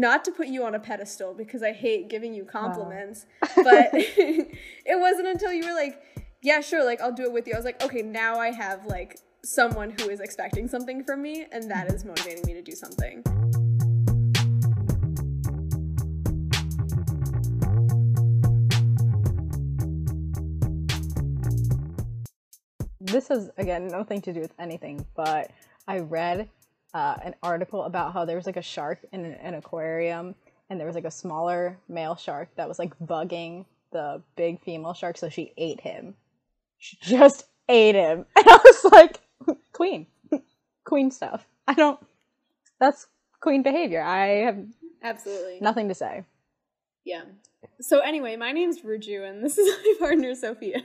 not to put you on a pedestal because I hate giving you compliments, but it wasn't until you were like, yeah, sure, like, I'll do it with you. I was like, okay, now I have, like, someone who is expecting something from me, and that is motivating me to do something. This has, again, nothing to do with anything, but I read an article about how there was, like, a shark in an aquarium, and there was, like, a smaller male shark that was, like, bugging the big female shark, so she ate him. She just ate him. And I was like, queen stuff. That's queen behavior. I have absolutely nothing to say. Yeah. So anyway, my name's Ruju, and this is my partner, Sophia.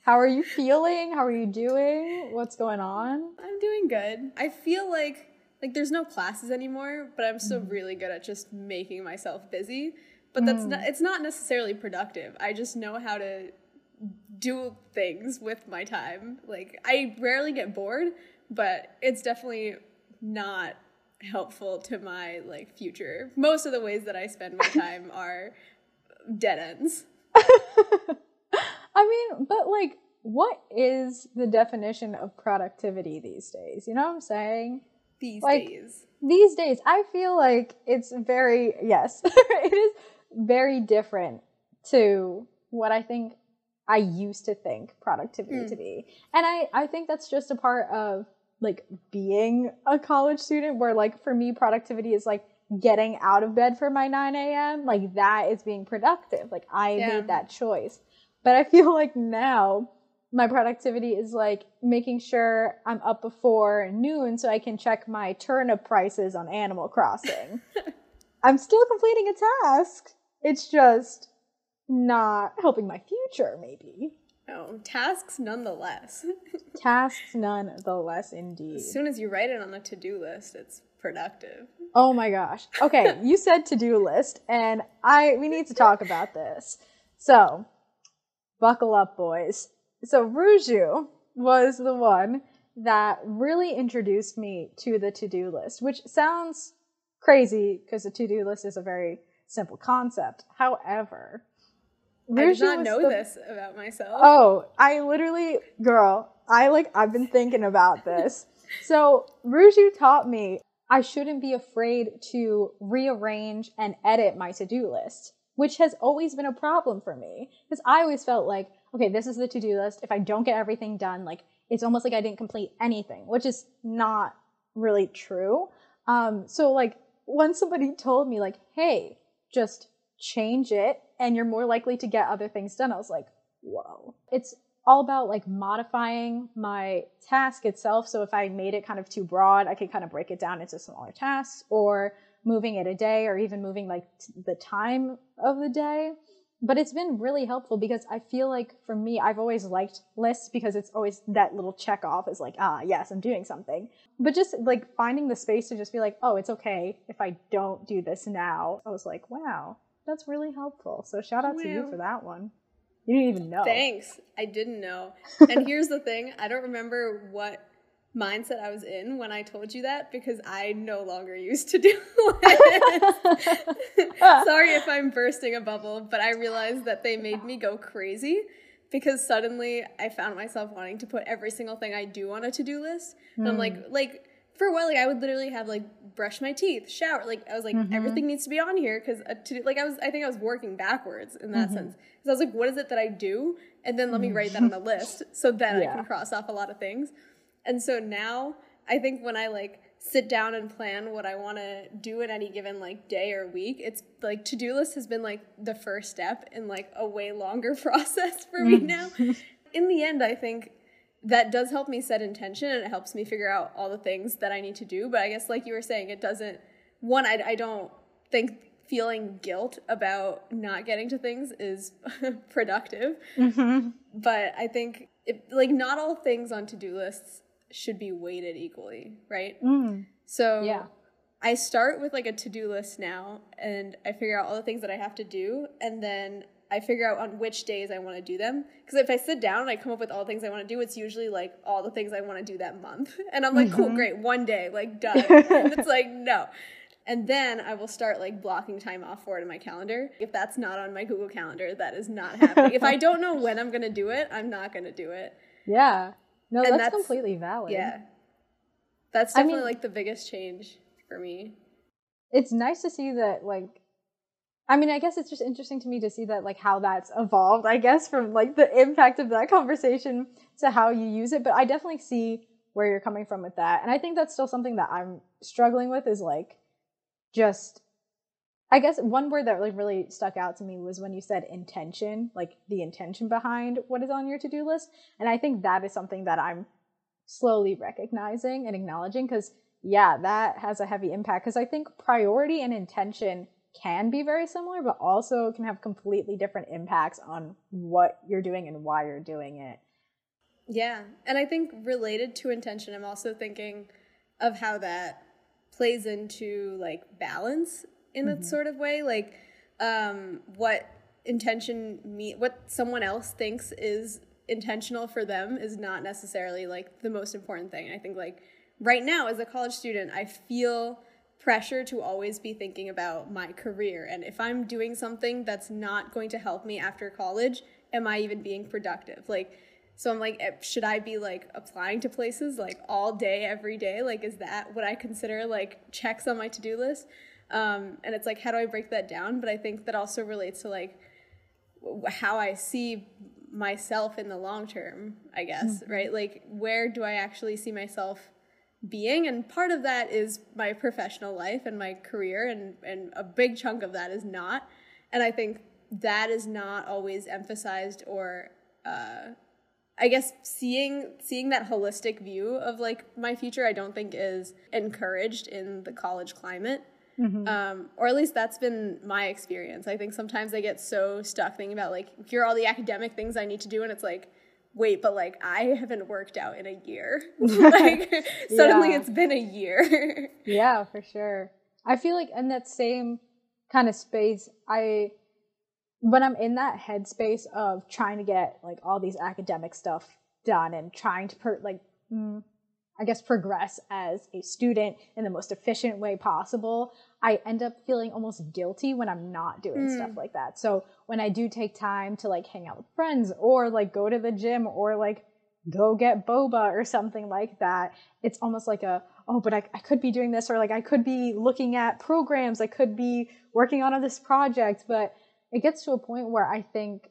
How are you feeling? How are you doing? What's going on? I'm doing good. I feel like there's no classes anymore, but I'm still really good at just making myself busy. But that's not, it's not necessarily productive. I just know how to do things with my time. Like, I rarely get bored, but it's definitely not helpful to my, like, future. Most of the ways that I spend my time are dead ends. I mean, but, like, what is the definition of productivity these days? You know what I'm saying? These days, I feel like it's very, yes, it is very different to what I think I used to think productivity to be. And I think that's just a part of, like, being a college student where, like, for me, productivity is, like, getting out of bed for my 9 a.m. Like, that is being productive. Like, I made that choice. But I feel like now my productivity is like making sure I'm up before noon so I can check my turnip prices on Animal Crossing. I'm still completing a task. It's just not helping my future, maybe. Oh, tasks nonetheless. Tasks nonetheless, indeed. As soon as you write it on the to-do list, it's productive. Oh my gosh. Okay, you said to-do list, and we need to talk about this. So, buckle up, boys. So Ruju was the one that really introduced me to the to-do list, which sounds crazy because a to-do list is a very simple concept. However, Ruju, I did not know this about myself. Oh, I've been thinking about this. So Ruju taught me I shouldn't be afraid to rearrange and edit my to-do list, which has always been a problem for me because I always felt like, okay, this is the to-do list. If I don't get everything done, like, it's almost like I didn't complete anything, which is not really true. So, like, when somebody told me, like, hey, just change it and you're more likely to get other things done, I was like, whoa. It's all about, like, modifying my task itself. So if I made it kind of too broad, I could kind of break it down into smaller tasks, or moving it a day, or even moving, like, the time of the day. But it's been really helpful because I feel like, for me, I've always liked lists because it's always that little check off is like, ah, yes, I'm doing something. But just, like, finding the space to just be like, oh, it's okay if I don't do this now. I was like, wow, that's really helpful. So shout out to you for that one. You didn't even know. Thanks. I didn't know. And here's the thing. I don't remember what mindset I was in when I told you that because I no longer used to do it. Sorry if I'm bursting a bubble, but I realized that they made me go crazy because suddenly I found myself wanting to put every single thing I do on a to-do list. And I'm like for a while, like, I would literally have, like, brush my teeth, shower. Like, I was like, everything needs to be on here because I think I was working backwards in that sense. Because I was like, what is it that I do? And then let me write that on a list so then I can cross off a lot of things. And so now I think when I, like, sit down and plan what I want to do in any given, like, day or week, it's like to-do list has been, like, the first step in, like, a way longer process for me now. In the end, I think that does help me set intention and it helps me figure out all the things that I need to do. But I guess, like you were saying, it doesn't – one, I don't think feeling guilt about not getting to things is productive. But I think, not all things on to-do lists – should be weighted equally, right? So I start with, like, a to-do list now, and I figure out all the things that I have to do, and then I figure out on which days I want to do them. Because if I sit down and I come up with all the things I want to do, it's usually like all the things I want to do that month. And I'm like, cool, great, one day, like done. And it's like, no. And then I will start like blocking time off for it in my calendar. If that's not on my Google Calendar, that is not happening. If I don't know when I'm going to do it, I'm not going to do it. Yeah. No, that's completely valid. Yeah. That's definitely like the biggest change for me. It's nice to see that, like, I mean, I guess it's just interesting to me to see that, like, how that's evolved, I guess, from like the impact of that conversation to how you use it. But I definitely see where you're coming from with that. And I think that's still something that I'm struggling with is like, just, I guess one word that like really stuck out to me was when you said intention, like the intention behind what is on your to-do list. And I think that is something that I'm slowly recognizing and acknowledging because, yeah, that has a heavy impact because I think priority and intention can be very similar, but also can have completely different impacts on what you're doing and why you're doing it. Yeah. And I think related to intention, I'm also thinking of how that plays into like balance in a sort of way, like what intention what someone else thinks is intentional for them is not necessarily like the most important thing. I think like right now as a college student, I feel pressure to always be thinking about my career. And if I'm doing something that's not going to help me after college, am I even being productive? Like, so I'm like, should I be like applying to places like all day, every day? Like, is that what I consider like checks on my to-do list? And it's like, how do I break that down? But I think that also relates to like how I see myself in the long term, I guess, right? Like, where do I actually see myself being? And part of that is my professional life and my career, and a big chunk of that is not. And I think that is not always emphasized or I guess seeing that holistic view of like my future, I don't think is encouraged in the college climate. Or at least that's been my experience. I think sometimes I get so stuck thinking about like, here are all the academic things I need to do. And it's like, wait, but like I haven't worked out in a year. Like suddenly it's been a year. Yeah, for sure. I feel like in that same kind of space, when I'm in that headspace of trying to get like all these academic stuff done and trying to progress as a student in the most efficient way possible, I end up feeling almost guilty when I'm not doing stuff like that. So when I do take time to like hang out with friends or like go to the gym or like go get boba or something like that, it's almost like I could be doing this, or like I could be looking at programs, I could be working on this project, but it gets to a point where I think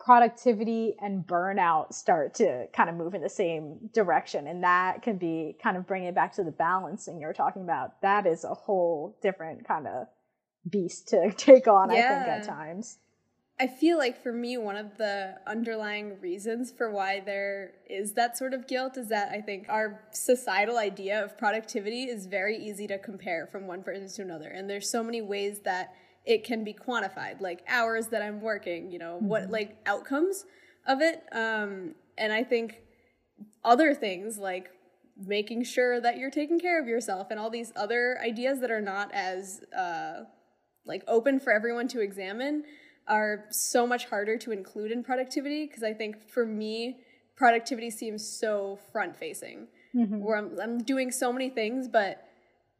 productivity and burnout start to kind of move in the same direction. And that can be kind of bringing it back to the balancing you're talking about. That is a whole different kind of beast to take on, I think, at times. I feel like for me, one of the underlying reasons for why there is that sort of guilt is that I think our societal idea of productivity is very easy to compare from one person to another. And there's so many ways that it can be quantified, like hours that I'm working, you know, what like outcomes of it. And I think other things like making sure that you're taking care of yourself and all these other ideas that are not as like open for everyone to examine are so much harder to include in productivity. Because I think for me, productivity seems so front facing, where I'm doing so many things, but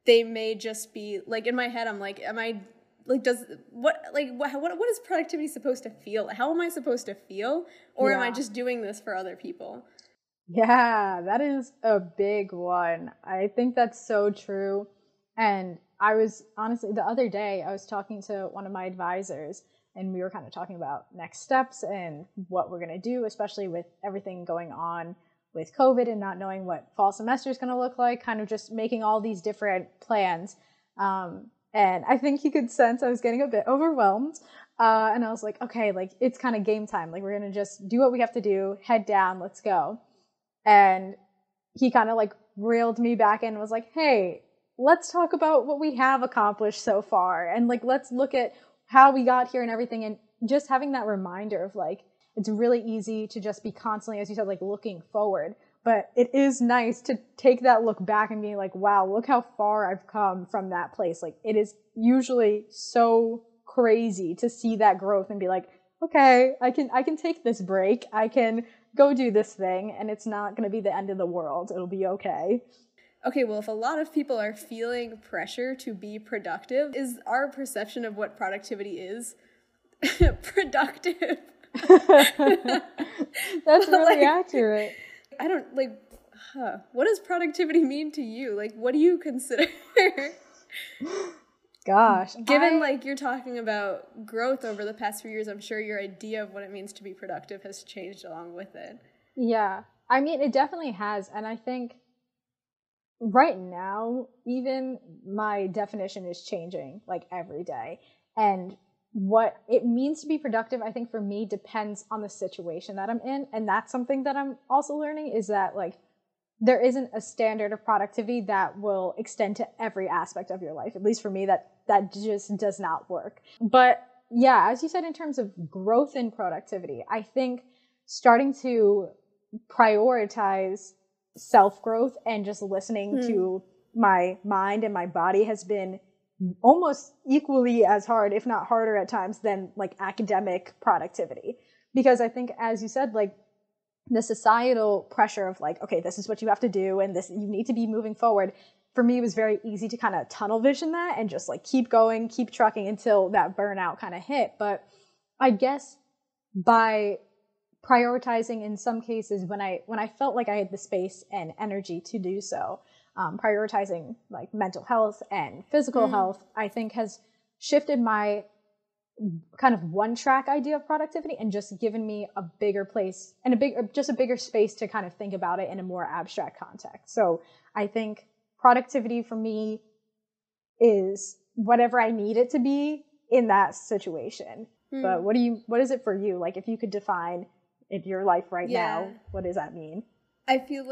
they may just be like in my head, I'm like, am I like, what is productivity supposed to feel? How am I supposed to feel? Or am I just doing this for other people? Yeah, that is a big one. I think that's so true. And I was honestly, the other day, I was talking to one of my advisors and we were kind of talking about next steps and what we're going to do, especially with everything going on with COVID and not knowing what fall semester is going to look like, kind of just making all these different plans. And I think he could sense I was getting a bit overwhelmed. And I was like, okay, like it's kind of game time. Like we're going to just do what we have to do, head down, let's go. And he kind of like reeled me back in and was like, hey, let's talk about what we have accomplished so far. And like, let's look at how we got here and everything. And just having that reminder of like, it's really easy to just be constantly, as you said, like looking forward. But it is nice to take that look back and be like, wow, look how far I've come from that place. Like it is usually so crazy to see that growth and be like, okay, I can take this break. I can go do this thing, and it's not going to be the end of the world. It'll be okay. Okay, well, if a lot of people are feeling pressure to be productive, is our perception of what productivity is productive? That's really accurate. I don't, what does productivity mean to you? Like, what do you consider? Gosh. Given, you're talking about growth over the past few years, I'm sure your idea of what it means to be productive has changed along with it. Yeah. I mean, it definitely has. And I think right now, even my definition is changing, every day. And what it means to be productive, I think, for me, depends on the situation that I'm in. And that's something that I'm also learning, is that, there isn't a standard of productivity that will extend to every aspect of your life. At least for me, that just does not work. But yeah, as you said, in terms of growth and productivity, I think starting to prioritize self-growth and just listening to my mind and my body has been almost equally as hard, if not harder at times, than academic productivity. Because I think, as you said, the societal pressure of okay, this is what you have to do and this you need to be moving forward. For me, it was very easy to kind of tunnel vision that and just keep going, keep trucking until that burnout kind of hit. But I guess by prioritizing, in some cases, when I felt like I had the space and energy to do so, prioritizing mental health and physical health, I think has shifted my kind of one track idea of productivity and just given me a bigger place and a bigger space to kind of think about it in a more abstract context. So I think productivity for me is whatever I need it to be in that situation. But what is it for you? If you could define your life right now, what does that mean? I feel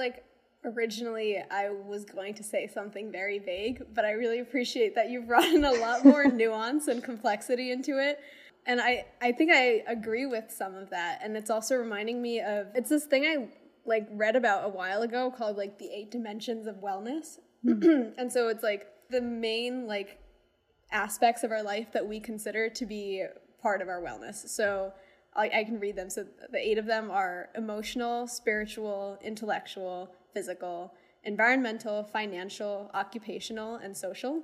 originally, I was going to say something very vague, but I really appreciate that you brought in a lot more nuance and complexity into it. And I think I agree with some of that. And it's also reminding me of, it's this thing I read about a while ago called the 8 dimensions of wellness. And so it's the main aspects of our life that we consider to be part of our wellness. So I can read them. So the 8 of them are emotional, spiritual, intellectual, physical, environmental, financial, occupational, and social.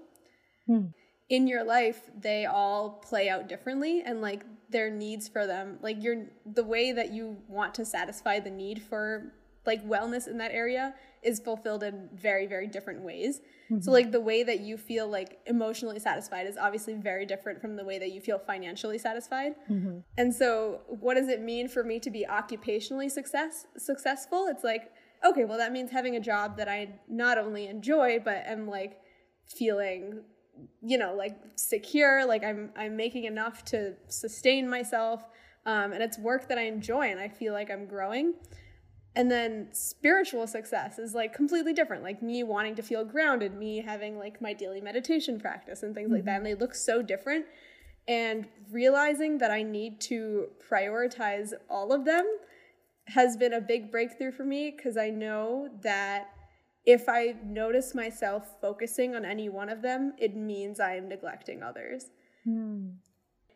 In your life, they all play out differently, and their needs for them, the way that you want to satisfy the need for wellness in that area is fulfilled in very, very different ways. So the way that you feel emotionally satisfied is obviously very different from the way that you feel financially satisfied. And so what does it mean for me to be occupationally successful? It's okay, well, that means having a job that I not only enjoy, but am feeling, secure, I'm making enough to sustain myself. And it's work that I enjoy and I feel I'm growing. And then spiritual success is completely different. Me wanting to feel grounded, me having my daily meditation practice and things like that. And they look so different, and realizing that I need to prioritize all of them has been a big breakthrough for me, because I know that if I notice myself focusing on any one of them, it means I am neglecting others.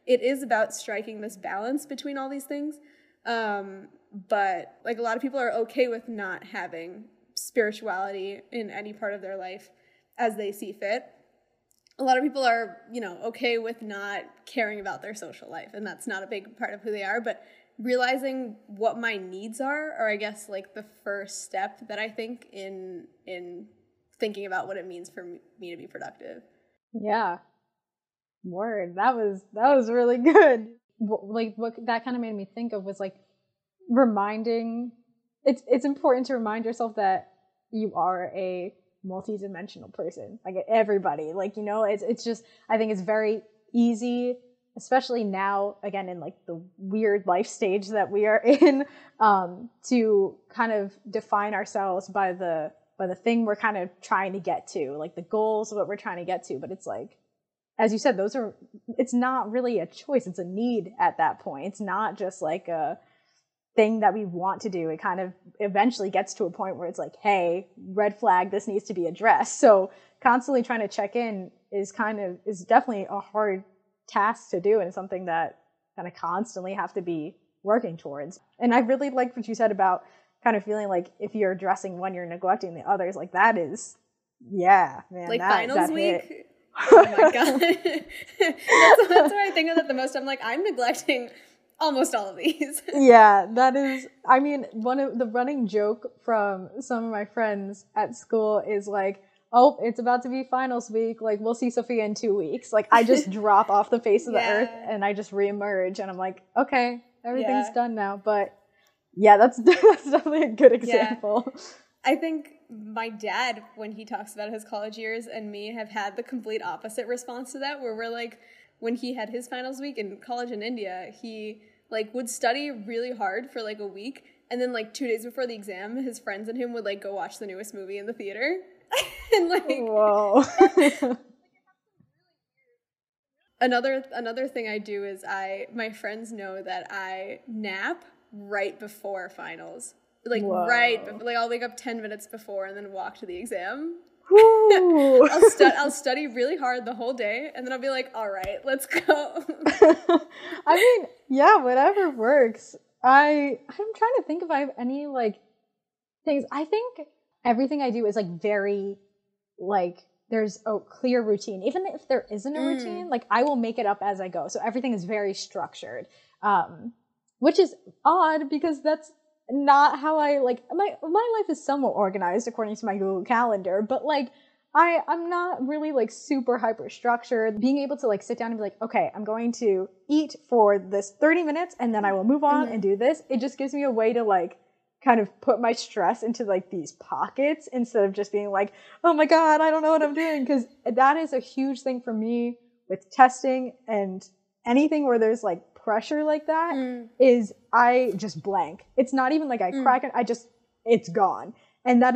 It is about striking this balance between all these things. But a lot of people are okay with not having spirituality in any part of their life as they see fit. A lot of people are, okay with not caring about their social life, and that's not a big part of who they are. But realizing what my needs are, I guess, the first step that I think in thinking about what it means for me to be productive. Yeah. Word. That was really good. What that kind of made me think of was reminding, it's important to remind yourself that you are a multidimensional person. Everybody, it's just, I think it's very easy, especially now, again, in the weird life stage that we are in, to kind of define ourselves by the thing we're kind of trying to get to, the goals of what we're trying to get to. But it's as you said, it's not really a choice. It's a need at that point. It's not just a thing that we want to do. It kind of eventually gets to a point where it's hey, red flag, this needs to be addressed. So constantly trying to check in is definitely a hard task to do, and something that kind of constantly have to be working towards. And I really liked what you said about kind of feeling like if you're addressing one, you're neglecting the others. Like that is, yeah, man. Like finals week. Oh my God. That's where I think of that the most. I'm like, I'm neglecting almost all of these. Yeah, that is, I mean, one of the running joke from some of my friends at school is like, oh, it's about to be finals week. Like, we'll see Sophia in 2 weeks. Like, I just drop off the face of the earth and I just reemerge. And I'm like, okay, everything's done now. But yeah, that's definitely a good example. Yeah. I think my dad, when he talks about his college years, and me have had the complete opposite response to that, where we're like, when he had his finals week in college in India, he like would study really hard for like a week, and then like 2 days before the exam, his friends and him would like go watch the newest movie in the theater. And like, whoa. Another thing I do is my friends know that I nap right before finals. Like, whoa. Like, I'll wake up 10 minutes before and then walk to the exam. I'll study really hard the whole day, and then I'll be like, all right, let's go. I mean, yeah, whatever works. I'm trying to think if I have any, like, things. I think everything I do is, like, very, like, there's a clear routine. Even if there isn't a routine, like, I will make it up as I go. So everything is very structured, which is odd because that's not how I like my life is somewhat organized according to my Google Calendar, but like I'm not really like super hyper structured. Being able to like sit down and be like, okay, I'm going to eat for this 30 minutes and then I will move on and do this. It just gives me a way to like kind of put my stress into like these pockets instead of just being like, oh my God, I don't know what I'm doing. Cause that is a huge thing for me with testing and anything where there's like pressure like that is I just blank. It's not even like I crack it. I just, it's gone. And that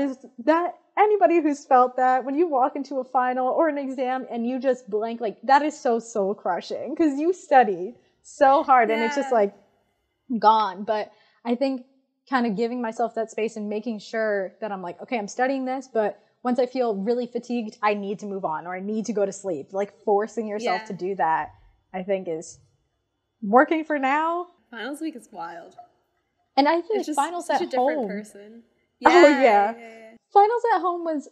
anybody who's felt that when you walk into a final or an exam and you just blank, like that is so soul crushing because you study so hard and it's just like gone. But I think kind of giving myself that space and making sure that I'm like, okay, I'm studying this, but once I feel really fatigued, I need to move on or I need to go to sleep. Like forcing yourself to do that, I think is working for now. Finals week is wild. And I think it's finals at home. It's a different person. Yeah, oh, yeah. Finals at home was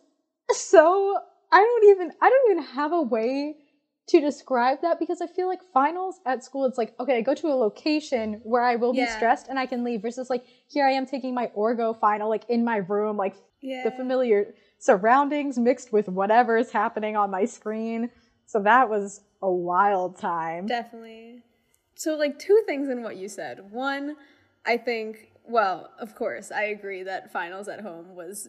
so, I don't even have a way to describe that because I feel like finals at school, it's like, okay, I go to a location where I will be stressed and I can leave versus like, here I am taking my Orgo final, like in my room, like the familiar surroundings mixed with whatever is happening on my screen. So that was a wild time. Definitely. So, like, two things in what you said. One, I think, well, of course, I agree that finals at home was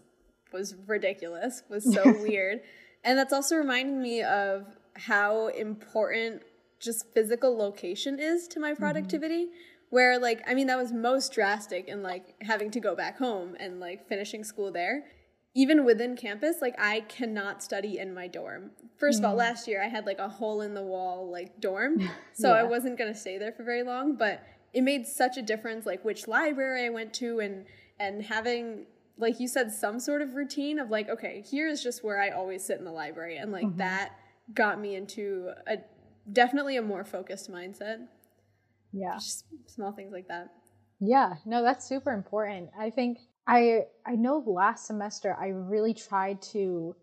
ridiculous, was so weird. And that's also reminding me of how important just physical location is to my productivity, where, like, I mean, that was most drastic in, like, having to go back home and, like, finishing school there. Even within campus, like, I cannot study in my dorm. First of all, last year I had, like, a hole-in-the-wall, like, dorm, so I wasn't going to stay there for very long, but it made such a difference, like, which library I went to and having, like you said, some sort of routine of, like, okay, here's just where I always sit in the library, and, like, that got me into definitely a more focused mindset. Yeah. Just small things like that. Yeah. No, that's super important. I think I know last semester I really tried to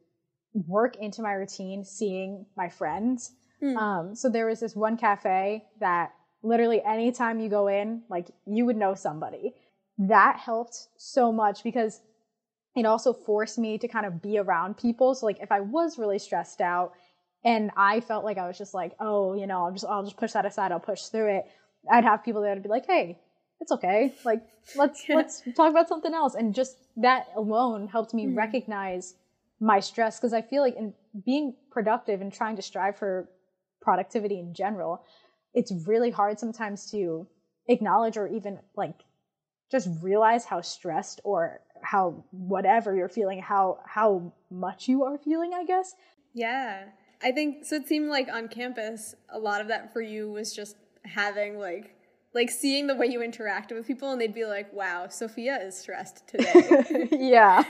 work into my routine seeing my friends. So there was this one cafe that literally anytime you go in, like you would know somebody. That helped so much because it also forced me to kind of be around people. So like if I was really stressed out and I felt like I was just like, oh, you know, I'll just push that aside, I'll push through it. I'd have people there to be like, hey, it's okay. Like, let's talk about something else. And just that alone helped me recognize my stress. Cause I feel like in being productive and trying to strive for productivity in general, it's really hard sometimes to acknowledge or even like just realize how stressed or how whatever you're feeling, how much you are feeling, I guess. Yeah. I think, so it seemed like on campus, a lot of that for you was just having like like seeing the way you interacted with people, and they'd be like, wow, Sophia is stressed today. Yeah.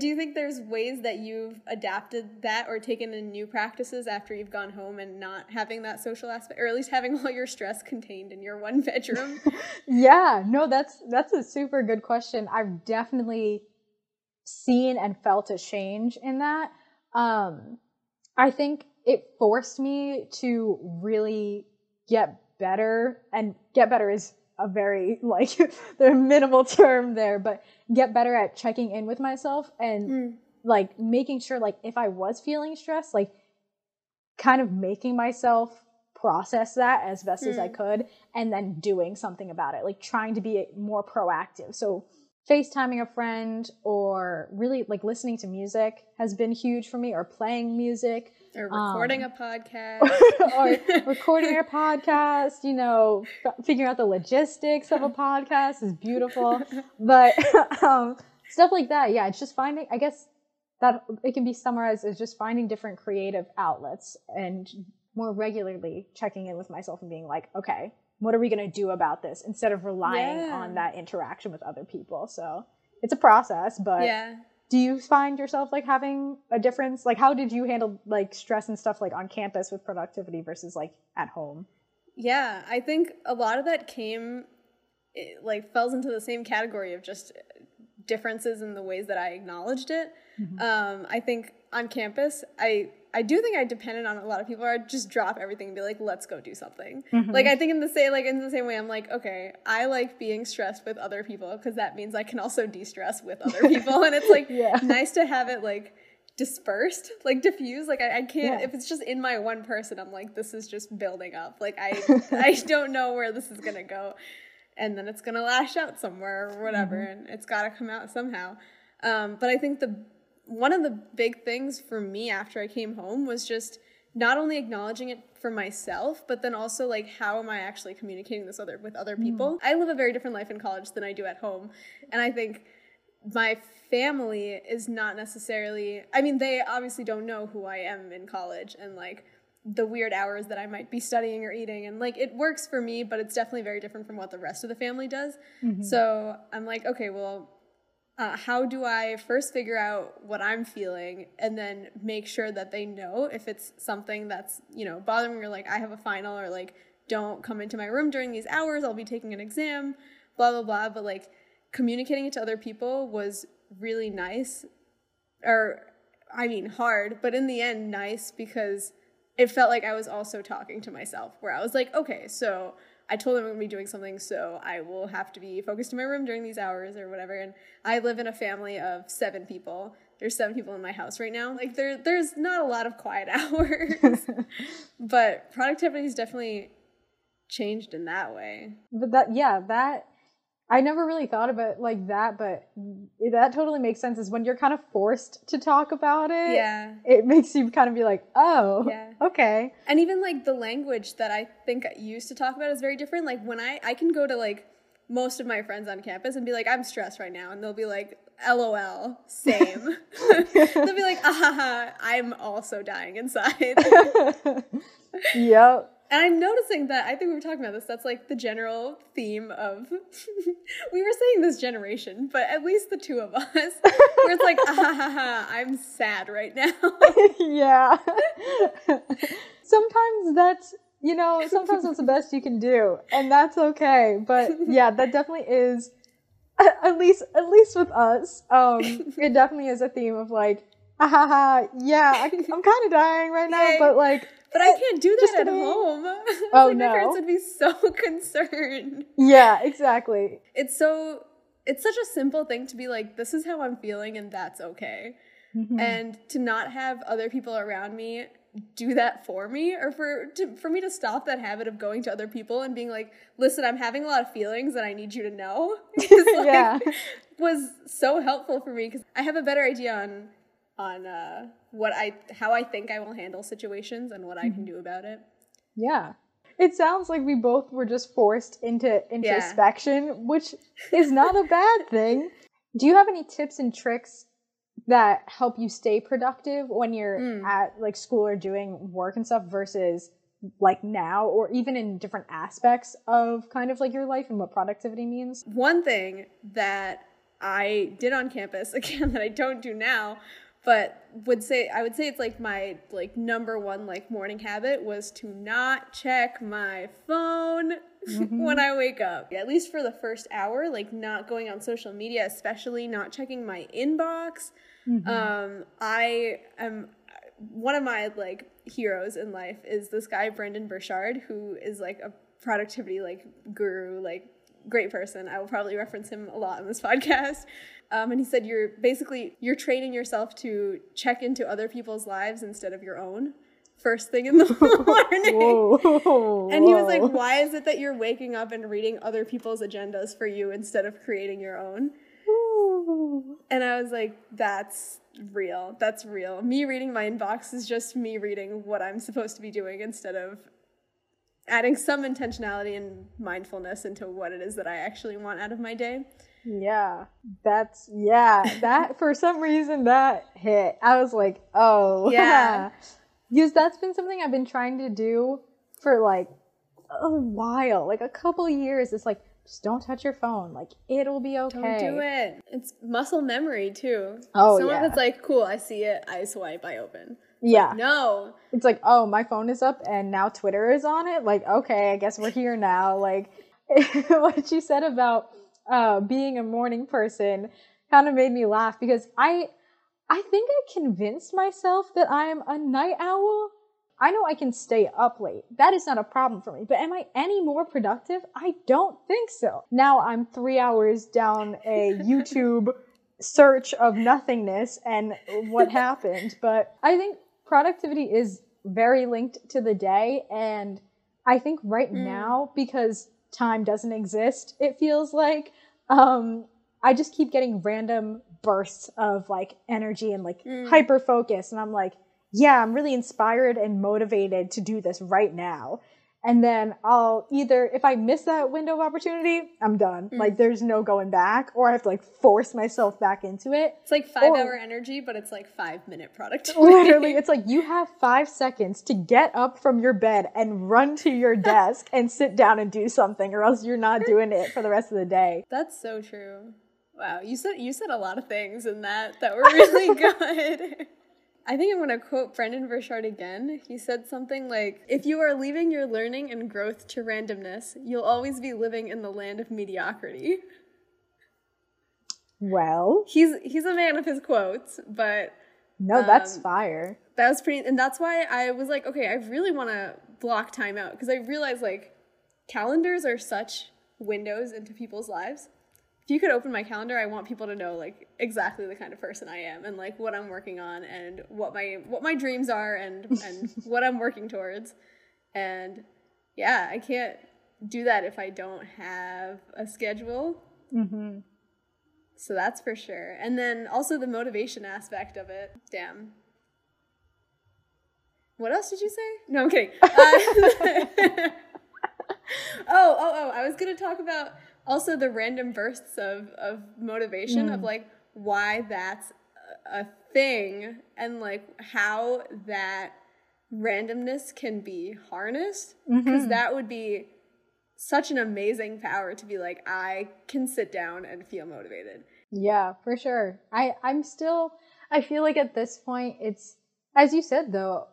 Do you think there's ways that you've adapted that or taken in new practices after you've gone home and not having that social aspect, or at least having all your stress contained in your one bedroom? Yeah, no, that's a super good question. I've definitely seen and felt a change in that. I think it forced me to really get better, and get better is a very like the minimal term there, but get better at checking in with myself and like making sure, like if I was feeling stressed, like kind of making myself process that as best as I could, and then doing something about it, like trying to be more proactive. So FaceTiming a friend, or really like listening to music has been huge for me, or playing music, or recording a podcast, or recording your podcast, you know, figuring out the logistics of a podcast is beautiful, but stuff like that. Yeah. It's just finding, I guess that it can be summarized as just finding different creative outlets and more regularly checking in with myself and being like, okay, what are we going to do about this, instead of relying on that interaction with other people? So it's a process, but do you find yourself like having a difference? Like how did you handle like stress and stuff like on campus with productivity versus like at home? Yeah, I think a lot of that falls into the same category of just differences in the ways that I acknowledged it. Mm-hmm. I think on campus, I do think I depended on a lot of people, or I'd just drop everything and be like, let's go do something. Mm-hmm. Like, I think in the same way, I'm like, okay, I like being stressed with other people because that means I can also de-stress with other people. And it's like nice to have it like dispersed, like diffused. Like I can't, if it's just in my one person, I'm like, this is just building up. Like I don't know where this is going to go. And then it's going to lash out somewhere or whatever. Mm-hmm. And it's got to come out somehow. But I think one of the big things for me after I came home was just not only acknowledging it for myself, but then also like, how am I actually communicating this with other people? I live a very different life in college than I do at home. And I think my family is not necessarily, I mean, they obviously don't know who I am in college and like the weird hours that I might be studying or eating. And like, it works for me, but it's definitely very different from what the rest of the family does. Mm-hmm. So I'm like, okay, well, how do I first figure out what I'm feeling and then make sure that they know if it's something that's, you know, bothering me, or like I have a final, or like don't come into my room during these hours, I'll be taking an exam, blah, blah, blah. But like communicating it to other people was really nice, or I mean hard, but in the end nice, because it felt like I was also talking to myself, where I was like, okay, so I told them I'm going to be doing something, so I will have to be focused in my room during these hours or whatever. And I live in a family of 7 people. There's 7 people in my house right now. Like there's not a lot of quiet hours, but productivity has definitely changed in that way. But that I never really thought of it like that, but that totally makes sense, is when you're kind of forced to talk about it. Yeah. It makes you kind of be like, oh, yeah. Okay. And even like the language that I think I used to talk about is very different. Like when I can go to like most of my friends on campus and be like, I'm stressed right now. And they'll be like, LOL, same. They'll be like, ah, I'm also dying inside. Yep. And I'm noticing that, I think we were talking about this, that's like the general theme of, we were saying this generation, but at least the two of us, where it's like, ah, ha, ha, ha, I'm sad right now. Yeah. Sometimes that's, you know, sometimes that's the best you can do, and that's okay. But yeah, that definitely is, at least with us, it definitely is a theme of like, ah, ha, ha, yeah, I'm kind of dying right now, but like. But I can't do that at home. Oh, like, no. My parents would be so concerned. Yeah, exactly. It's such a simple thing to be like, this is how I'm feeling and that's okay. Mm-hmm. And to not have other people around me do that for me, or for me to stop that habit of going to other people and being like, listen, I'm having a lot of feelings and I need you to know. Yeah. Was so helpful for me, because I have a better idea on how I think I will handle situations and what I can do about it. Yeah. It sounds like we both were just forced into introspection, which is not a bad thing. Do you have any tips and tricks that help you stay productive when you're at like school or doing work and stuff versus like now, or even in different aspects of kind of like your life and what productivity means? One thing that I did on campus, again, that I don't do now, but I would say it's like my like number one like morning habit was to not check my phone when I wake up. At least for the first hour, like not going on social media, especially not checking my inbox. I am one of my like heroes in life is this guy Brendon Burchard, who is like a productivity like guru, like great person. I will probably reference him a lot in this podcast. And he said, you're training yourself to check into other people's lives instead of your own first thing in the morning. Whoa. And he was like, why is it that you're waking up and reading other people's agendas for you instead of creating your own? Ooh. And I was like, that's real. That's real. Me reading my inbox is just me reading what I'm supposed to be doing instead of adding some intentionality and mindfulness into what it is that I actually want out of my day. Yeah, that for some reason that hit. I was like, oh, yeah. Because that's been something I've been trying to do for like a while, like a couple years. It's like, just don't touch your phone. Like, it'll be okay. Don't do it. It's muscle memory too. Oh, some of it's like, cool, I see it, I swipe, I open. Yeah. Like, no. It's like, oh, my phone is up and now Twitter is on it. Like, okay, I guess we're here now. Like, what you said about being a morning person kind of made me laugh, because I think I convinced myself that I am a night owl. I know I can stay up late. That is not a problem for me. But am I any more productive? I don't think so. Now I'm 3 hours down a YouTube search of nothingness and what happened. But I think productivity is very linked to the day. And I think right now, because time doesn't exist, it feels like, I just keep getting random bursts of like energy and like hyper focus. And I'm like, yeah, I'm really inspired and motivated to do this right now. And then I'll either, if I miss that window of opportunity, I'm done. Like, there's no going back, or I have to like force myself back into it. It's like 5 hour energy, but it's like 5 minute productivity. Literally, it's like you have 5 seconds to get up from your bed and run to your desk and sit down and do something, or else you're not doing it for the rest of the day. That's so true. Wow, you said a lot of things in that were really good. I think I'm going to quote Brendon Burchard again. He said something like, if you are leaving your learning and growth to randomness, you'll always be living in the land of mediocrity. Well. He's a man of his quotes, but... No, that's fire. That was pretty... And that's why I was like, okay, I really want to block time out, because I realized, like, calendars are such windows into people's lives. If you could open my calendar, I want people to know, like, exactly the kind of person I am and, like, what I'm working on and what my dreams are and what I'm working towards. And, yeah, I can't do that if I don't have a schedule. Mm-hmm. So that's for sure. And then also the motivation aspect of it. Damn. What else did you say? No, I'm kidding. I was going to talk about... Also, the random bursts of motivation of, like, why that's a thing and, like, how that randomness can be harnessed. Because that would be such an amazing power to be like, I can sit down and feel motivated. Yeah, for sure. I feel like at this point, it's, as you said, though,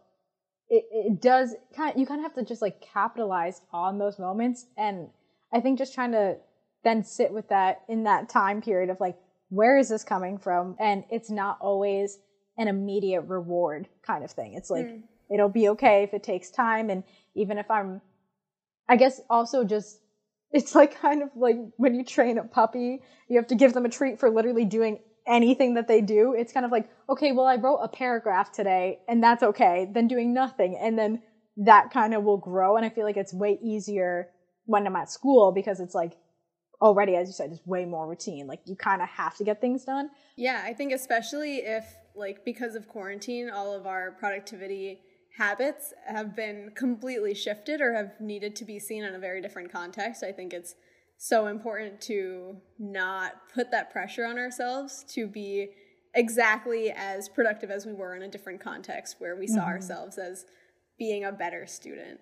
it does, you kind of have to just, like, capitalize on those moments. And I think just trying to then sit with that in that time period of like, where is this coming from? And it's not always an immediate reward kind of thing. It's like, it'll be okay if it takes time. And even if I guess also just, it's like kind of like when you train a puppy, you have to give them a treat for literally doing anything that they do. It's kind of like, okay, well, I wrote a paragraph today and that's okay. Then doing nothing. And then that kind of will grow. And I feel like it's way easier when I'm at school, because it's like, already, as you said, is way more routine. Like, you kind of have to get things done. Yeah, I think especially if, like, because of quarantine, all of our productivity habits have been completely shifted or have needed to be seen in a very different context. I think it's so important to not put that pressure on ourselves to be exactly as productive as we were in a different context where we saw ourselves as being a better student.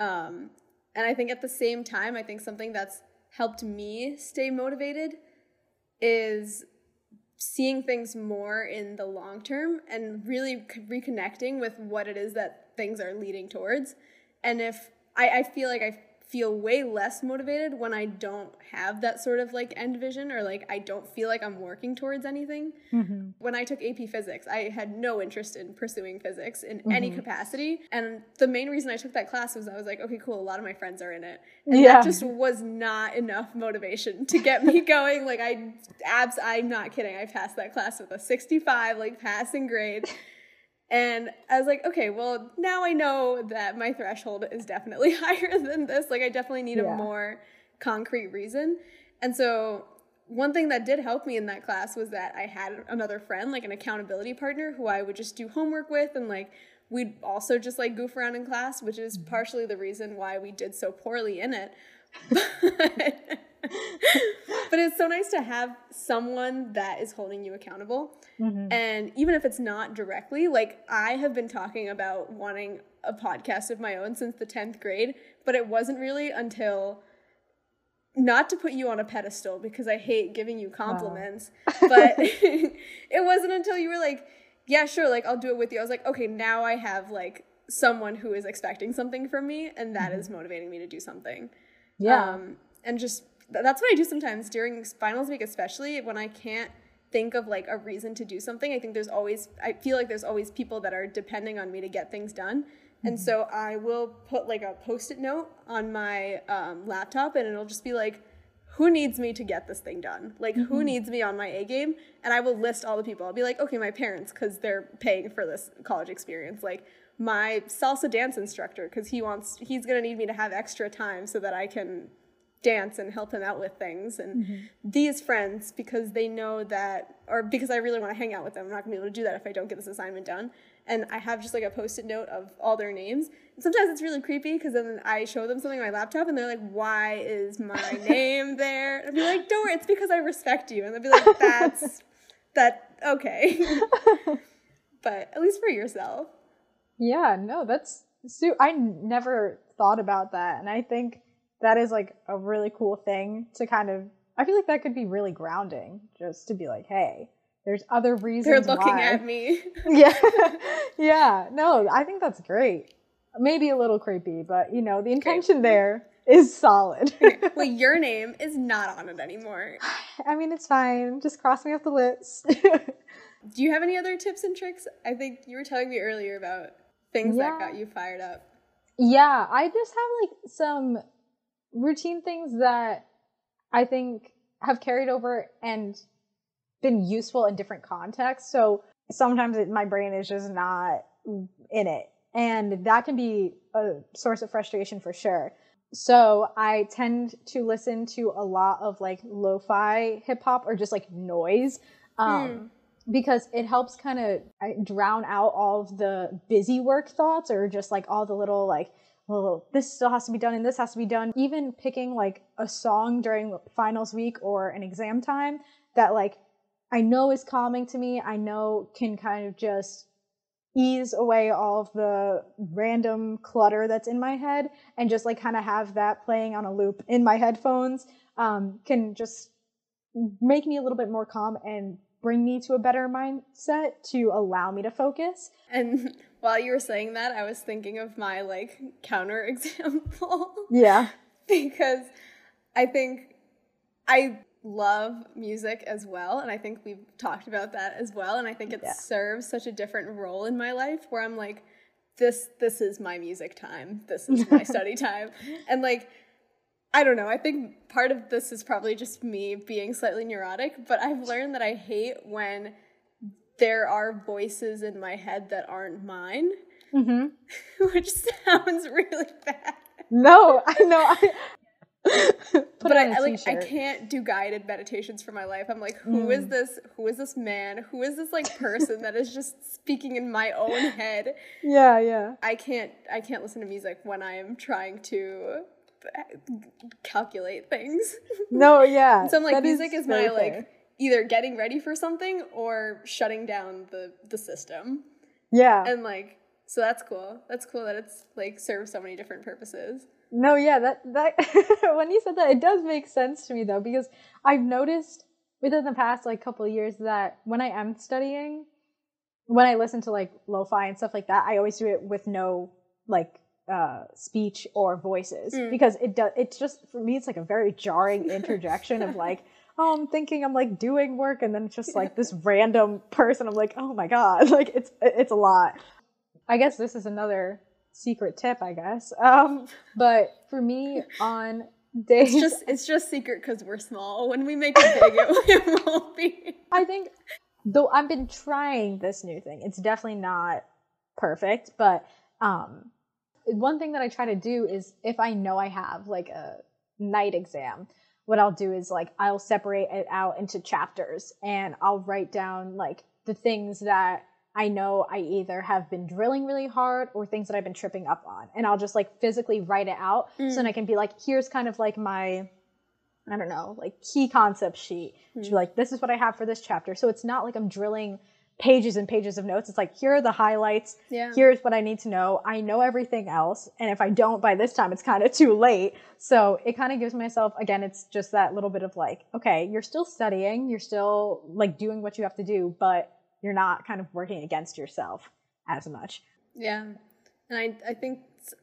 And I think at the same time, I think something that's helped me stay motivated is seeing things more in the long term and really reconnecting with what it is that things are leading towards. And if I feel like I feel way less motivated when I don't have that sort of like end vision, or like I don't feel like I'm working towards anything. Mm-hmm. When I took AP Physics, I had no interest in pursuing physics in mm-hmm. any capacity. And the main reason I took that class was I was like, okay, cool, a lot of my friends are in it. And yeah. that just was not enough motivation to get me going. Like I'm not kidding. I passed that class with a 65, like passing grade. And I was like, okay, well, now I know that my threshold is definitely higher than this. Like, I definitely need a more concrete reason. And so one thing that did help me in that class was that I had another friend, like an accountability partner, who I would just do homework with. And, like, we'd also just, like, goof around in class, which is partially the reason why we did so poorly in it. But it's so nice to have someone that is holding you accountable. Mm-hmm. And even if it's not directly, like I have been talking about wanting a podcast of my own since the 10th grade, but it wasn't really until, not to put you on a pedestal because I hate giving you compliments, but it wasn't until you were like, yeah, sure, like I'll do it with you. I was like, okay, now I have like someone who is expecting something from me, and that mm-hmm. is motivating me to do something. Yeah. And just, that's what I do sometimes during finals week, especially when I can't think of like a reason to do something. I think I feel like there's always people that are depending on me to get things done. Mm-hmm. And so I will put like a post-it note on my laptop, and it'll just be like, who needs me to get this thing done? Like mm-hmm. who needs me on my A game? And I will list all the people. I'll be like, okay, my parents, cause they're paying for this college experience. Like my salsa dance instructor, cause he's going to need me to have extra time so that I can dance and help him out with things, and mm-hmm. these friends, because they know that, or because I really want to hang out with them, I'm not gonna be able to do that if I don't get this assignment done. And I have just like a post-it note of all their names, and sometimes it's really creepy because then I show them something on my laptop and they're like, why is my name there? And I'd be like, don't worry, it's because I respect you. And they'd be like, okay. But at least for yourself. Yeah, no, that's I never thought about that, and I think that is like a really cool thing to kind of, I feel like that could be really grounding, just to be like, hey, there's other reasons why. They're looking at me. Yeah. Yeah. No, I think that's great. Maybe a little creepy, but you know, the intention there is solid. Well, your name is not on it anymore. I mean, it's fine. Just cross me off the list. Do you have any other tips and tricks? I think you were telling me earlier about things that got you fired up. Yeah. I just have like some routine things that I think have carried over and been useful in different contexts. So sometimes my brain is just not in it, and that can be a source of frustration for sure. So I tend to listen to a lot of like lo-fi hip hop, or just like noise, because it helps kind of drown out all of the busy work thoughts, or just like all the little like, well, this still has to be done and this has to be done. Even picking like a song during finals week or an exam time that like I know is calming to me, I know can kind of just ease away all of the random clutter that's in my head, and just like kind of have that playing on a loop in my headphones can just make me a little bit more calm and bring me to a better mindset to allow me to focus. And while you were saying that, I was thinking of my like counter example. Yeah. Because I think I love music as well, and I think we've talked about that as well, and I think it serves such a different role in my life, where I'm like, this is my music time, this is my study time. And like, I don't know, I think part of this is probably just me being slightly neurotic, but I've learned that I hate when there are voices in my head that aren't mine, which sounds really bad. No, I know. But I can't do guided meditations for my life. I'm like, who is this? Who is this man? Who is this like person that is just speaking in my own head? Yeah, yeah. I can't listen to music when I am trying to calculate things. No, yeah. So I'm like, music is my like either getting ready for something or shutting down the system. Yeah. And like, So that's cool. That's cool that it's like serves so many different purposes. No, yeah, that when you said that, it does make sense to me though, because I've noticed within the past like couple of years that when I am studying, when I listen to like lo-fi and stuff like that, I always do it with no like speech or voices because it's just, for me, it's like a very jarring interjection of like, oh, I'm thinking I'm like doing work, and then it's just like this random person. I'm like, oh my God, like it's a lot. I guess this is another secret tip, I guess. But for me on days, it's just secret because we're small. When we make it big, it won't be. I think though I've been trying this new thing. It's definitely not perfect, but one thing that I try to do is if I know I have like a night exam, what I'll do is like I'll separate it out into chapters, and I'll write down like the things that I know I either have been drilling really hard or things that I've been tripping up on. And I'll just like physically write it out. So then I can be like, here's kind of like my, I don't know, like key concept sheet. To be like, this is what I have for this chapter. So it's not like I'm drilling pages and pages of notes. It's like, here are the highlights. Yeah. Here's what I need to know. I know everything else. And if I don't by this time, it's kind of too late. So it kind of gives myself, again, it's just that little bit of like, okay, you're still studying. You're still like doing what you have to do, but you're not kind of working against yourself as much. Yeah. And I think,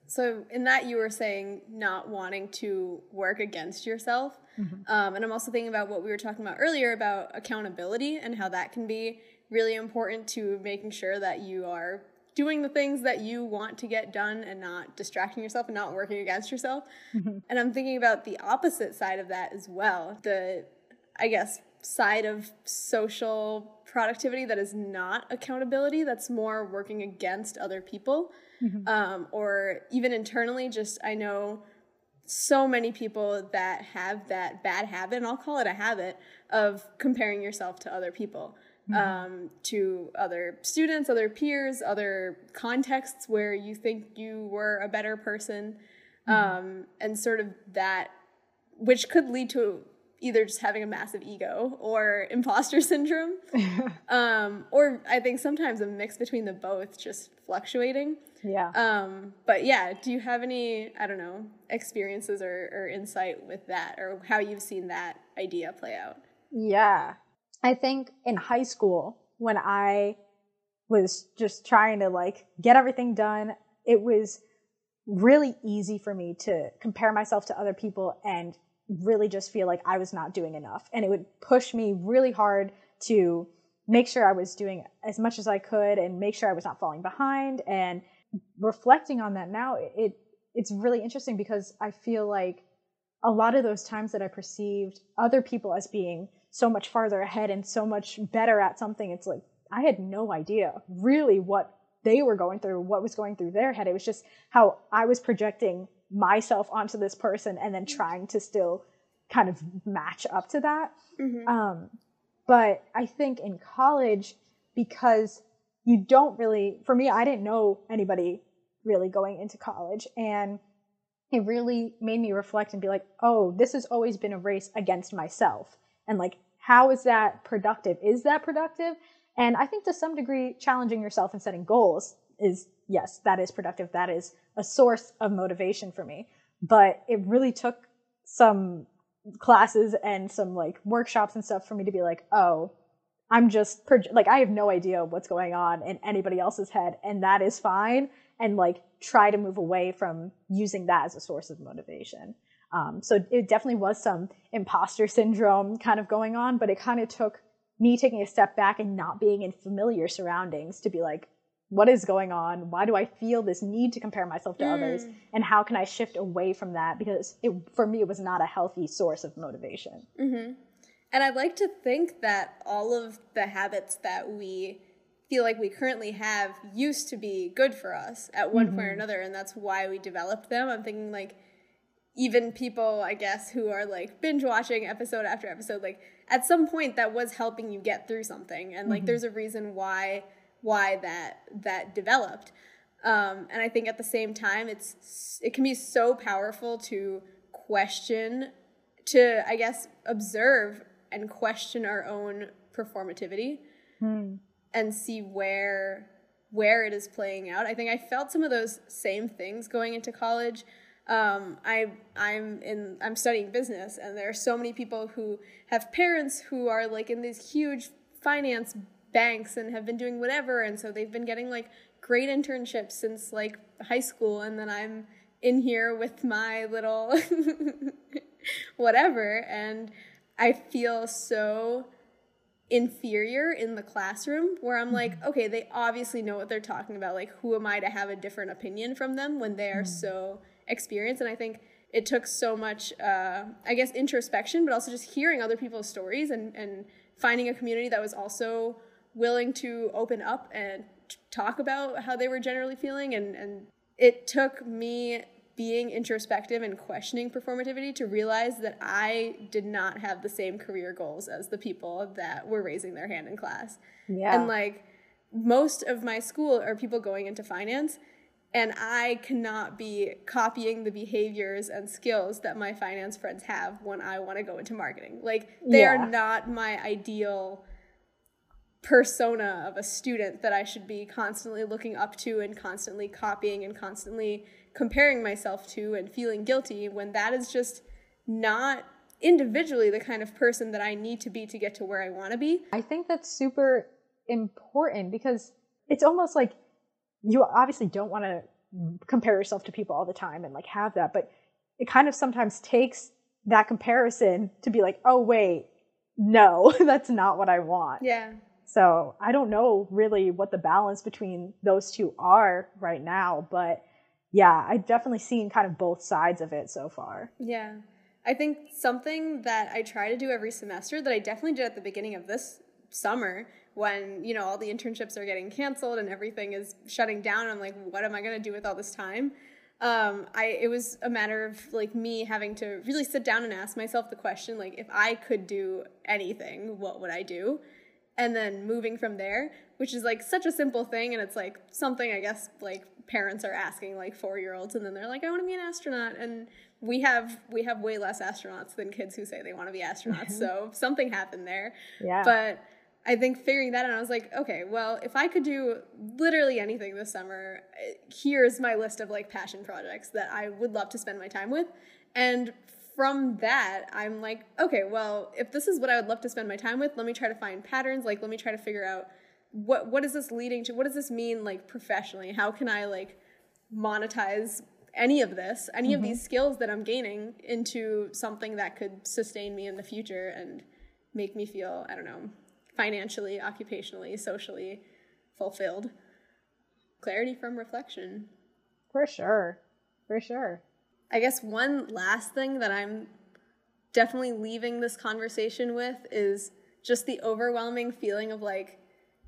so in that you were saying not wanting to work against yourself. Mm-hmm. And I'm also thinking about what we were talking about earlier about accountability and how that can be really important to making sure that you are doing the things that you want to get done and not distracting yourself and not working against yourself. Mm-hmm. And I'm thinking about the opposite side of that as well. The, I guess, side of social productivity that is not accountability, that's more working against other people, or even internally. Just, I know so many people that have that bad habit, and I'll call it a habit, of comparing yourself to other people, to other students, other peers, other contexts where you think you were a better person, and sort of that, which could lead to either just having a massive ego or imposter syndrome, or I think sometimes a mix between the both, just fluctuating. Yeah. But yeah, do you have any, I don't know, experiences or insight with that, or how you've seen that idea play out? Yeah. I think in high school, when I was just trying to like get everything done, it was really easy for me to compare myself to other people and really just feel like I was not doing enough. And it would push me really hard to make sure I was doing as much as I could and make sure I was not falling behind. And reflecting on that now, it's really interesting, because I feel like a lot of those times that I perceived other people as being so much farther ahead and so much better at something, it's like I had no idea really what they were going through, what was going through their head. It was just how I was projecting myself onto this person and then trying to still kind of match up to that. But I think in college, because you don't really, for me, I didn't know anybody really going into college, and it really made me reflect and be like, oh, this has always been a race against myself. And like, how is that productive? Is that productive? And I think to some degree, challenging yourself and setting goals is, yes, that is productive. That is a source of motivation for me. But it really took some classes and some like workshops and stuff for me to be like, oh, I'm just like, I have no idea what's going on in anybody else's head, and that is fine. And like, try to move away from using that as a source of motivation. So it definitely was some imposter syndrome kind of going on, but it kind of took me taking a step back and not being in familiar surroundings to be like, what is going on? Why do I feel this need to compare myself to others? And how can I shift away from that? Because it, for me, it was not a healthy source of motivation. And I'd like to think that all of the habits that we feel like we currently have used to be good for us at one point or another, and that's why we developed them. I'm thinking like even people, I guess, who are like binge watching episode after episode, like at some point that was helping you get through something. And like there's a reason why that developed. And I think at the same time, it can be so powerful to question, to, I guess, observe and question our own performativity and see where where it is playing out. I think I felt some of those same things going into college. I'm studying business, and there are so many people who have parents who are like in these huge finance banks and have been doing whatever, and so they've been getting like great internships since like high school, and then I'm in here with my little whatever, and I feel so inferior in the classroom where I'm like, okay, they obviously know what they're talking about. Like, who am I to have a different opinion from them when they are so experienced? And I think it took so much, I guess, introspection, but also just hearing other people's stories and finding a community that was also willing to open up and talk about how they were generally feeling. And it took me being introspective and questioning performativity to realize that I did not have the same career goals as the people that were raising their hand in class. Yeah. And like most of my school are people going into finance, and I cannot be copying the behaviors and skills that my finance friends have when I want to go into marketing. Like they are not my ideal persona of a student that I should be constantly looking up to and constantly copying and constantly comparing myself to and feeling guilty, when that is just not individually the kind of person that I need to be to get to where I want to be. I think that's super important, because it's almost like you obviously don't want to compare yourself to people all the time and like have that, but it kind of sometimes takes that comparison to be like, oh wait, no, that's not what I want. Yeah. So I don't know really what the balance between those two are right now, but yeah, I've definitely seen kind of both sides of it so far. Yeah. I think something that I try to do every semester that I definitely did at the beginning of this summer when, you know, all the internships are getting canceled and everything is shutting down, I'm like, what am I going to do with all this time? It was a matter of like me having to really sit down and ask myself the question, like, if I could do anything, what would I do? And then moving from there, which is like such a simple thing. And it's like something, I guess, like parents are asking like 4-year-olds, and then they're like, I want to be an astronaut. And we have way less astronauts than kids who say they want to be astronauts. So something happened there. Yeah. But I think figuring that out, I was like, okay, well, if I could do literally anything this summer, here's my list of like passion projects that I would love to spend my time with. And from that, I'm like, okay, well, if this is what I would love to spend my time with, let me try to find patterns. Like, let me try to figure out what is this leading to? What does this mean, like, professionally? How can I, like, monetize any of this, any of these skills that I'm gaining into something that could sustain me in the future and make me feel, I don't know, financially, occupationally, socially fulfilled? Clarity from reflection. For sure. For sure. I guess one last thing that I'm definitely leaving this conversation with is just the overwhelming feeling of like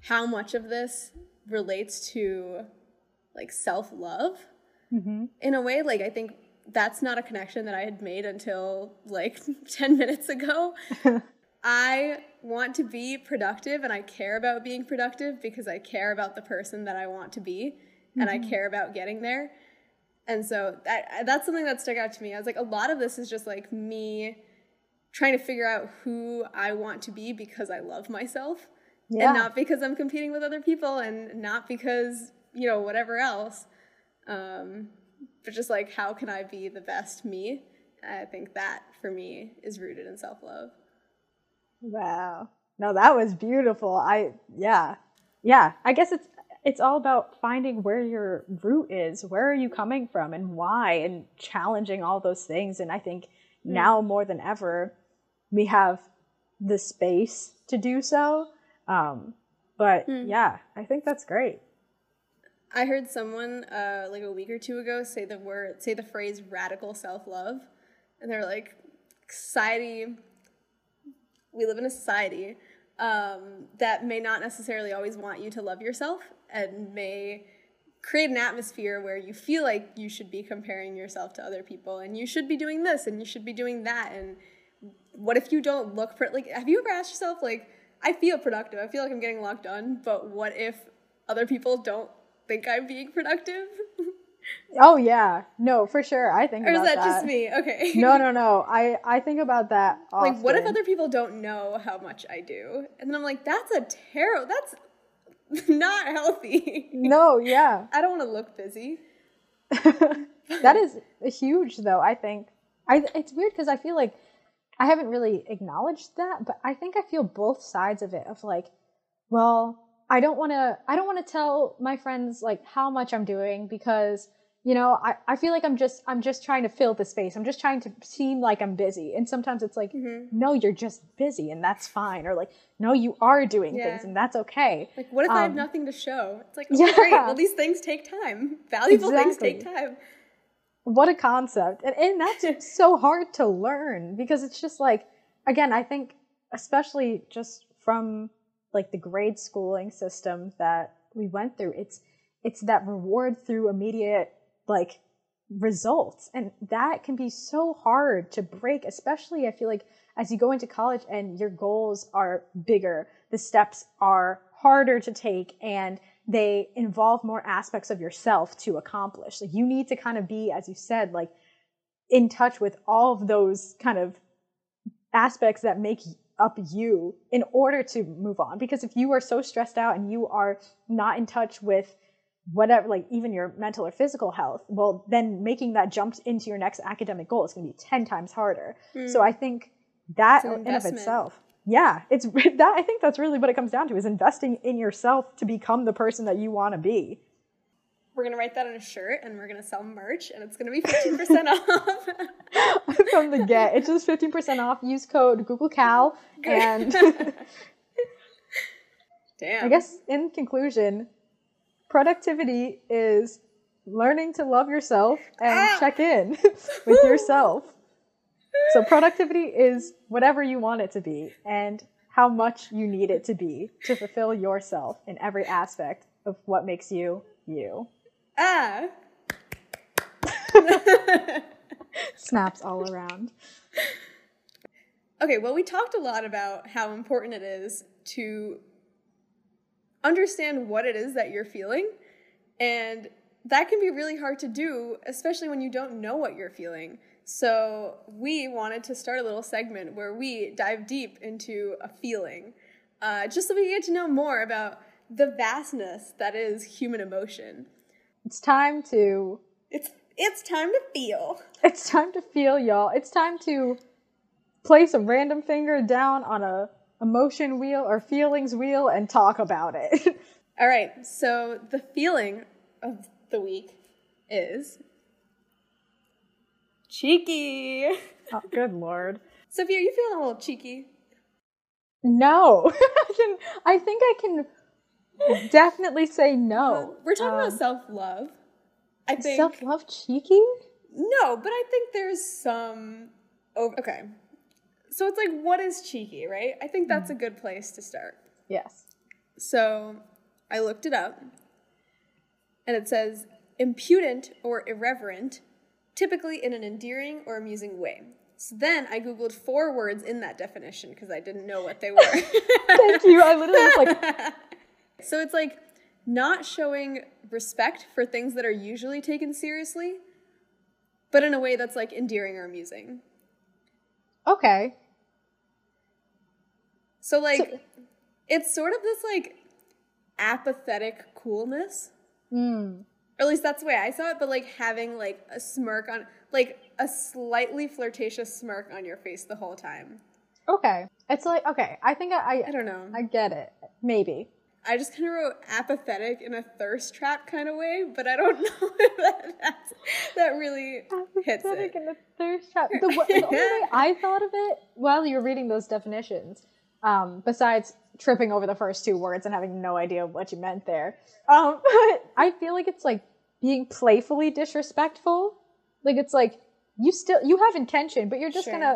how much of this relates to like self-love in a way. Like I think that's not a connection that I had made until like 10 minutes ago. I want to be productive, and I care about being productive because I care about the person that I want to be, and I care about getting there. And so that's something that stuck out to me. I was like, a lot of this is just like me trying to figure out who I want to be because I love myself and not because I'm competing with other people and not because, you know, whatever else. But just like, how can I be the best me? I think that for me is rooted in self-love. Wow. No, that was beautiful. Yeah. I guess it's all about finding where your root is, where are you coming from and why, and challenging all those things. And I think now more than ever, we have the space to do so. Yeah, I think that's great. I heard someone like a week or two ago say the phrase radical self-love. And they're like, we live in a society that may not necessarily always want you to love yourself, and may create an atmosphere where you feel like you should be comparing yourself to other people, and you should be doing this and you should be doing that, and what if you don't look like, have you ever asked yourself, like, I feel productive, I feel like I'm getting a lot done, but what if other people don't think I'm being productive? Oh yeah, no, for sure. I think about that. Or is that just me? Okay. No. I think about that often. Like, what if other people don't know how much I do? And then I'm like, that's a terrible, that's not healthy. No, yeah. I don't want to look busy. That is huge, though, I think. It's weird because I feel like I haven't really acknowledged that, but I think I feel both sides of it, of like, well, I don't want to tell my friends like how much I'm doing because, you know, I feel like I'm just trying to fill the space. I'm just trying to seem like I'm busy. And sometimes it's like, mm-hmm. No, you're just busy and that's fine. Or like, no, you are doing things and that's okay. Like, what if I have nothing to show? It's like, oh, yeah. Great. Well, these things take time. Valuable things take time. What a concept. And that's so hard to learn because it's just like, again, I think especially just from like the grade schooling system that we went through, it's that reward through immediate like results. And that can be so hard to break, especially I feel like as you go into college and your goals are bigger, the steps are harder to take and they involve more aspects of yourself to accomplish. Like you need to kind of be, as you said, like in touch with all of those kind of aspects that make up you in order to move on. Because if you are so stressed out and you are not in touch with whatever, like even your mental or physical health, well, then making that jump into your next academic goal is going to be 10 times harder. So I think that in and of itself, yeah, it's that. I think that's really what it comes down to, is investing in yourself to become the person that you want to be. We're going to write that on a shirt and we're going to sell merch and it's going to be 15% off. From the get. It's just 15% off. Use code Google Cal. And damn. I guess in conclusion, productivity is learning to love yourself and check in with yourself. So productivity is whatever you want it to be and how much you need it to be to fulfill yourself in every aspect of what makes you you. Snaps all around. Okay, well, we talked a lot about how important it is to understand what it is that you're feeling, and that can be really hard to do, especially when you don't know what you're feeling. So we wanted to start a little segment where we dive deep into a feeling, just so we get to know more about the vastness that is human emotion. It's time to feel. It's time to feel, y'all. It's time to place a random finger down on a emotion wheel or feelings wheel and talk about it. All right. So the feeling of the week is cheeky. Oh, good Lord. Sophia, are you feeling a little cheeky? No. I think I can definitely say no. We're talking about self-love. I think self-love cheeky? No, but I think there's some okay. So it's like, what is cheeky, right? I think that's a good place to start. Yes. So I looked it up and it says impudent or irreverent, typically in an endearing or amusing way. So then I Googled 4 words in that definition because I didn't know what they were. Thank you. I literally was like... So it's like not showing respect for things that are usually taken seriously, but in a way that's like endearing or amusing. Okay. So like, it's sort of this like apathetic coolness. Or at least that's the way I saw it, but like having like a smirk on, like a slightly flirtatious smirk on your face the whole time. Okay. It's like, okay, I think I don't know. I get it. Maybe. I just kind of wrote apathetic in a thirst trap kind of way, but I don't know if that really hits it. Apathetic in a thirst trap. The only way I thought of it while you were reading those definitions, besides tripping over the first 2 words and having no idea what you meant there, I feel like it's like being playfully disrespectful. Like it's like you have intention, but you're just gonna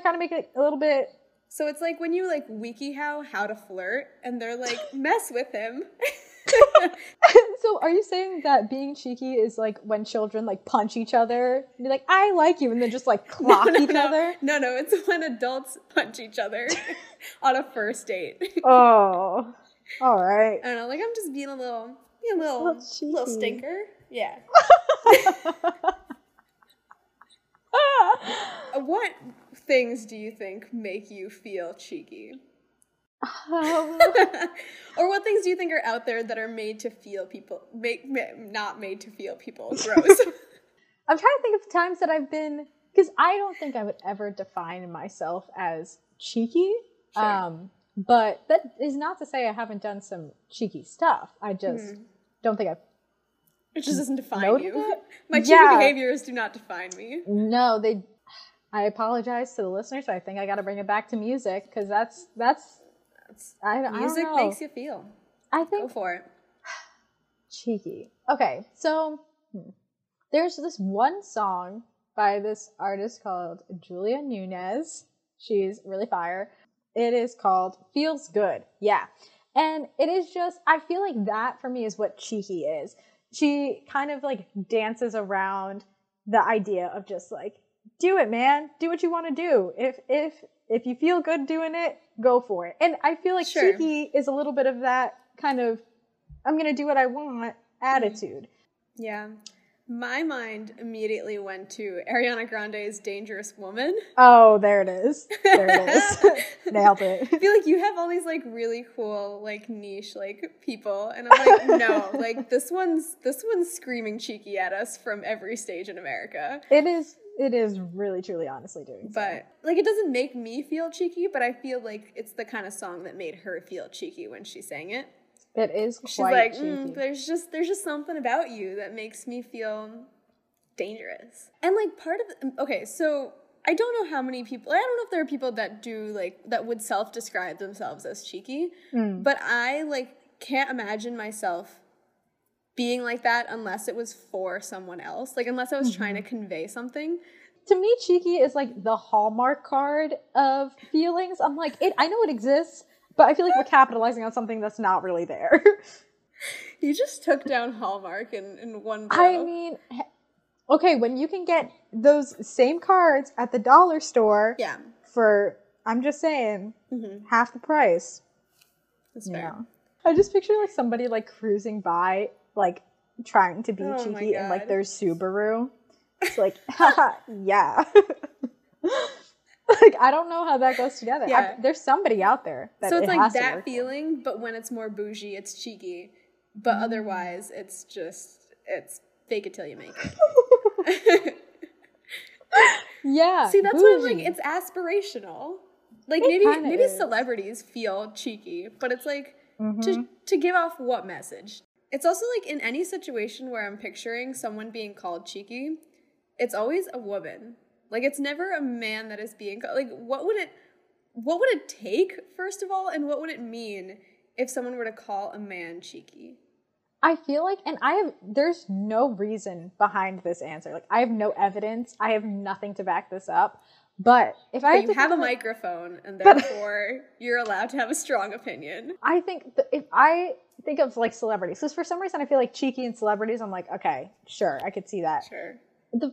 kind of make it a little bit. So it's like when you like WikiHow how to flirt and they're like, mess with him. So are you saying that being cheeky is like when children like punch each other and be like, I like you, and then just like clock each other? No, it's when adults punch each other on a first date. Oh, all right. I don't know, like I'm just being a little stinker. Yeah. What things do you think make you feel cheeky? Or what things do you think are out there that are made to feel people, not made to feel people gross? I'm trying to think of times that I've been, because I don't think I would ever define myself as cheeky. Sure. But that is not to say I haven't done some cheeky stuff. I just don't think I've. It just doesn't define you. It. My cheeky behaviors do not define me. No, they. I apologize to the listeners. I think I got to bring it back to music because that's. Music I don't know. Makes you feel. I think. Go for it. Cheeky. Okay, so there's this one song by this artist called Julia Nunez. She's really fire. It is called Feels Good. Yeah. And it is just, I feel like that for me is what cheeky is. She kind of like dances around the idea of just like, do it, man. Do what you want to do. If you feel good doing it, go for it. And I feel like cheeky is a little bit of that kind of, I'm going to do what I want attitude. Yeah. My mind immediately went to Ariana Grande's Dangerous Woman. Oh, there it is. There it is. Nailed it. I feel like you have all these, like, really cool, like, niche, like, people. And I'm like, no, like, this one's screaming cheeky at us from every stage in America. It is really, truly, honestly doing so. But, like, it doesn't make me feel cheeky, but I feel like it's the kind of song that made her feel cheeky when she sang it. It is quite cheeky. She's like, there's just something about you that makes me feel dangerous. And, like, part of – okay, so I don't know how many people – I don't know if there are people that do, like, that would self-describe themselves as cheeky. Mm. But I, like, can't imagine myself being like that unless it was for someone else. Like, unless I was trying to convey something. To me, cheeky is, like, the Hallmark card of feelings. I'm like, I know it exists. But I feel like we're capitalizing on something that's not really there. You just took down Hallmark in one blow. I mean, okay, when you can get those same cards at the dollar store for, I'm just saying, half the price. That's fair. Know. I just picture, like, somebody, like, cruising by, like, trying to be cheeky in, like, their Subaru. It's like, haha, yeah. Like, I don't know how that goes together. Yeah. There's somebody out there that so it's it like that feeling, but when it's more bougie, it's cheeky. But otherwise, it's just, it's fake it till you make it. Yeah. See, that's why I'm like, it's aspirational. Like, maybe celebrities feel cheeky, but it's like, to give off what message? It's also like in any situation where I'm picturing someone being called cheeky, it's always a woman. Like, it's never a man that is being, like, what would it take, first of all, and what would it mean if someone were to call a man cheeky? I feel like, and there's no reason behind this answer. Like, I have no evidence. I have nothing to back this up. But if I have a microphone, and therefore you're allowed to have a strong opinion. I think if I think of, like, celebrities, because for some reason I feel like cheeky and celebrities, I'm like, okay, sure, I could see that. Sure. The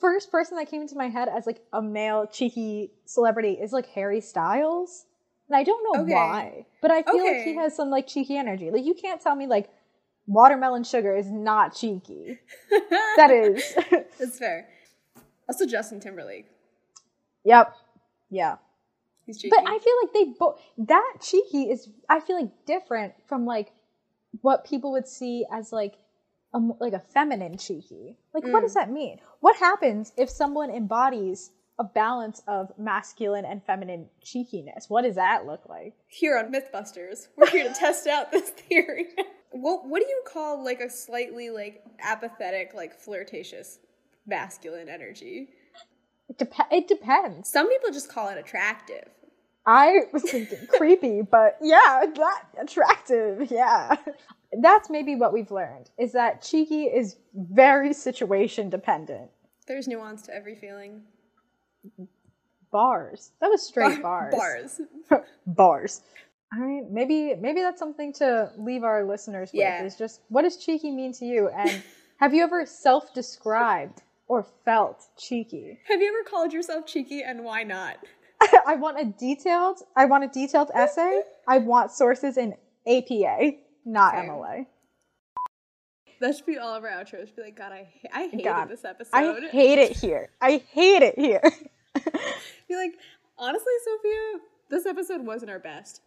first person that came into my head as, like, a male cheeky celebrity is, like, Harry Styles. And I don't know why, but I feel like he has some, like, cheeky energy. Like, you can't tell me, like, watermelon sugar is not cheeky. That is. That's fair. Also Justin Timberlake. Yep. Yeah. He's cheeky. But I feel like that cheeky is, I feel like, different from, like, what people would see as, like, a feminine cheeky. Like, what does that mean? What happens if someone embodies a balance of masculine and feminine cheekiness? What does that look like? Here on Mythbusters, we're here to test out this theory. What do you call, like, a slightly, like, apathetic, like, flirtatious masculine energy? It depends. Some people just call it attractive. I was thinking creepy, but yeah, that attractive, yeah. That's maybe what we've learned, is that cheeky is very situation dependent. There's nuance to every feeling. Bars. That was straight bars. Bars. I mean, maybe that's something to leave our listeners with, is just, what does cheeky mean to you? And have you ever self-described or felt cheeky? Have you ever called yourself cheeky, and why not? I want a detailed essay. I want sources in APA, not MLA. That should be all of our outros. Be like, God, I hated this episode. I hate it here. Be like, honestly, Sophia, this episode wasn't our best.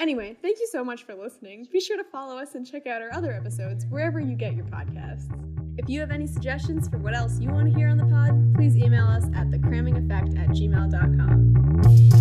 Anyway, thank you so much for listening. Be sure to follow us and check out our other episodes wherever you get your podcasts. If you have any suggestions for what else you want to hear on the pod, please email us at thecrammingeffect@gmail.com.